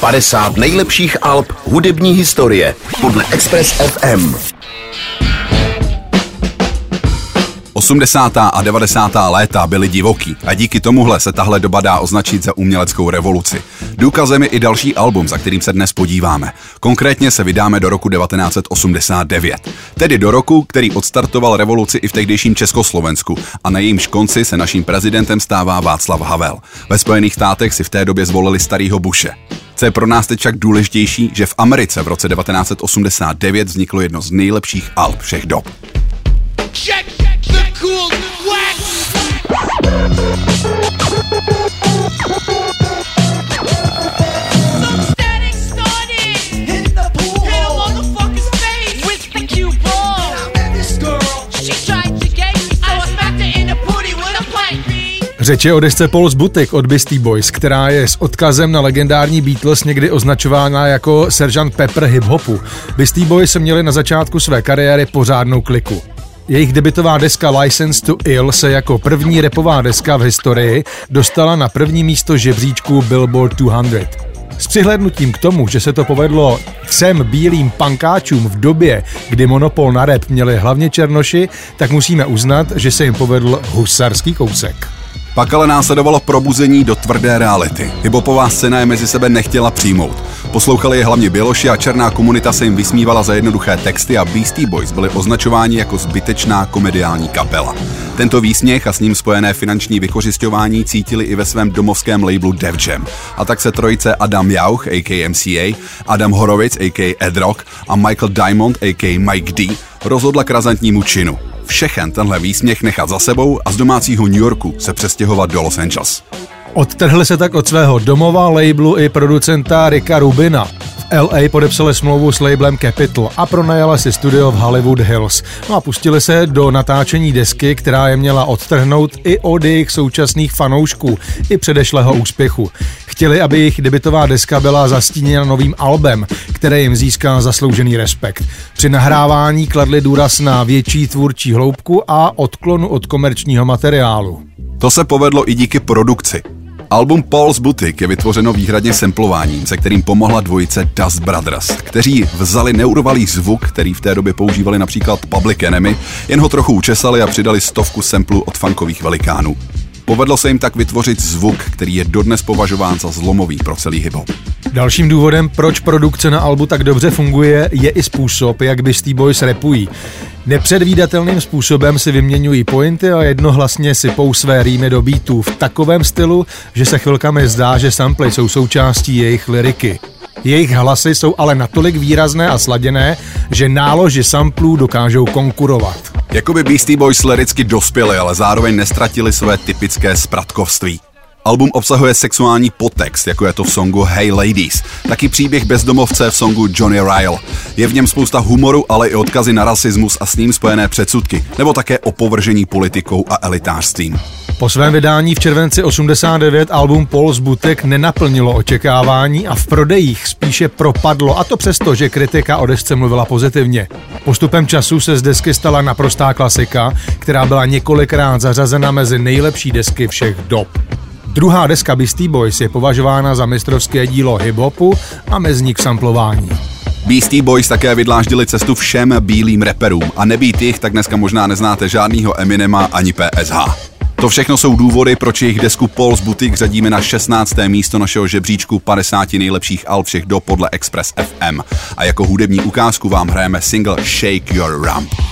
50 nejlepších alb hudební historie podle Express FM. 80. a 90. léta byly divoký a díky tomuhle se tahle doba dá označit za uměleckou revoluci. Důkazem je i další album, za kterým se dnes podíváme. Konkrétně se vydáme do roku 1989. Tedy do roku, který odstartoval revoluci i v tehdejším Československu a na jejímž konci se naším prezidentem stává Václav Havel. Ve Spojených státech si v té době zvolili starýho Bushe. Co je pro nás teď však důležitější, že v Americe v roce 1989 vzniklo jedno z nejlepších alb všech dob. Řeč je o desce Paul's Boutique od Beastie Boys, která je s odkazem na legendární Beatles někdy označována jako Sgt. Pepper hip-hopu. Beastie Boys se měli na začátku své kariéry pořádnou kliku. Jejich debutová deska License to Ill se jako první rapová deska v historii dostala na první místo žebříčku Billboard 200. S přihlédnutím k tomu, že se to povedlo 3 bílým pankáčům v době, kdy monopol na rap měli hlavně černoši, tak musíme uznat, že se jim povedl husarský kousek. Pak ale následovalo probuzení do tvrdé reality. Hiphopová scéna je mezi sebe nechtěla přijmout. Poslouchali je hlavně běloši a černá komunita se jim vysmívala za jednoduché texty a Beastie Boys byli označováni jako zbytečná komediální kapela. Tento výsměch a s ním spojené finanční vykořisťování cítili i ve svém domovském labelu Def Jam. A tak se trojice Adam Yauch, a.k.a. MCA, Adam Horovitz, a.k.a. Ed Rock a Michael Diamond, a.k.a. Mike D, rozhodla k razantnímu činu. Všechen tenhle výsměch nechat za sebou a z domácího New Yorku se přestěhovat do Los Angeles. Odtrhli se tak od svého domova, labelu i producenta Ricka Rubina. V LA podepsali smlouvu s labelem Capitol a pronajala si studio v Hollywood Hills. No a pustili se do natáčení desky, která je měla odtrhnout i od jejich současných fanoušků i předešlého úspěchu. Chtěli, aby jejich debutová deska byla zastíněna novým albem, které jim získá zasloužený respekt. Při nahrávání kladli důraz na větší tvůrčí hloubku a odklonu od komerčního materiálu. To se povedlo i díky produkci. Album Paul's Boutique je vytvořeno výhradně samplováním, se kterým pomohla dvojice Dust Brothers, kteří vzali neurovalý zvuk, který v té době používali například Public Enemy, jen ho trochu učesali a přidali 100 samplů od funkových velikánů. Povedlo se jim tak vytvořit zvuk, který je dodnes považován za zlomový pro celý hip-hop. Dalším důvodem, proč produkce na albu tak dobře funguje, je i způsob, jak Beastie Boys rapují. Nepředvídatelným způsobem si vyměňují pointy a jednohlasně sypou své rýmy do beatů v takovém stylu, že se chvilkami zdá, že samply jsou součástí jejich lyriky. Jejich hlasy jsou ale natolik výrazné a sladěné, že náloži samplů dokážou konkurovat. Jakoby Beastie Boys lyricky dospěli, ale zároveň nestratili své typické zpratkovství. Album obsahuje sexuální podtext, jako je to v songu Hey Ladies, taky příběh bezdomovce v songu Johnny Ryle. Je v něm spousta humoru, ale i odkazy na rasismus a s ním spojené předsudky, nebo také opovržení politikou a elitářstvím. Po svém vydání v červenci 89 album Paul's Boutique nenaplnilo očekávání a v prodejích spíše propadlo, a to přesto, že kritika o desce mluvila pozitivně. Postupem času se z desky stala naprostá klasika, která byla několikrát zařazena mezi nejlepší desky všech dob. Druhá deska Beastie Boys je považována za mistrovské dílo hip-hopu a mezník samplování. Beastie Boys také vydláždili cestu všem bílým rapperům a nebýt jich, tak dneska možná neznáte žádnýho Eminema ani PSH. To všechno jsou důvody, proč jejich desku Paul's Boutique řadíme na 16. místo našeho žebříčku 50 nejlepších alb všech dob podle Express FM. A jako hudební ukázku vám hrajeme single Shake Your Rump.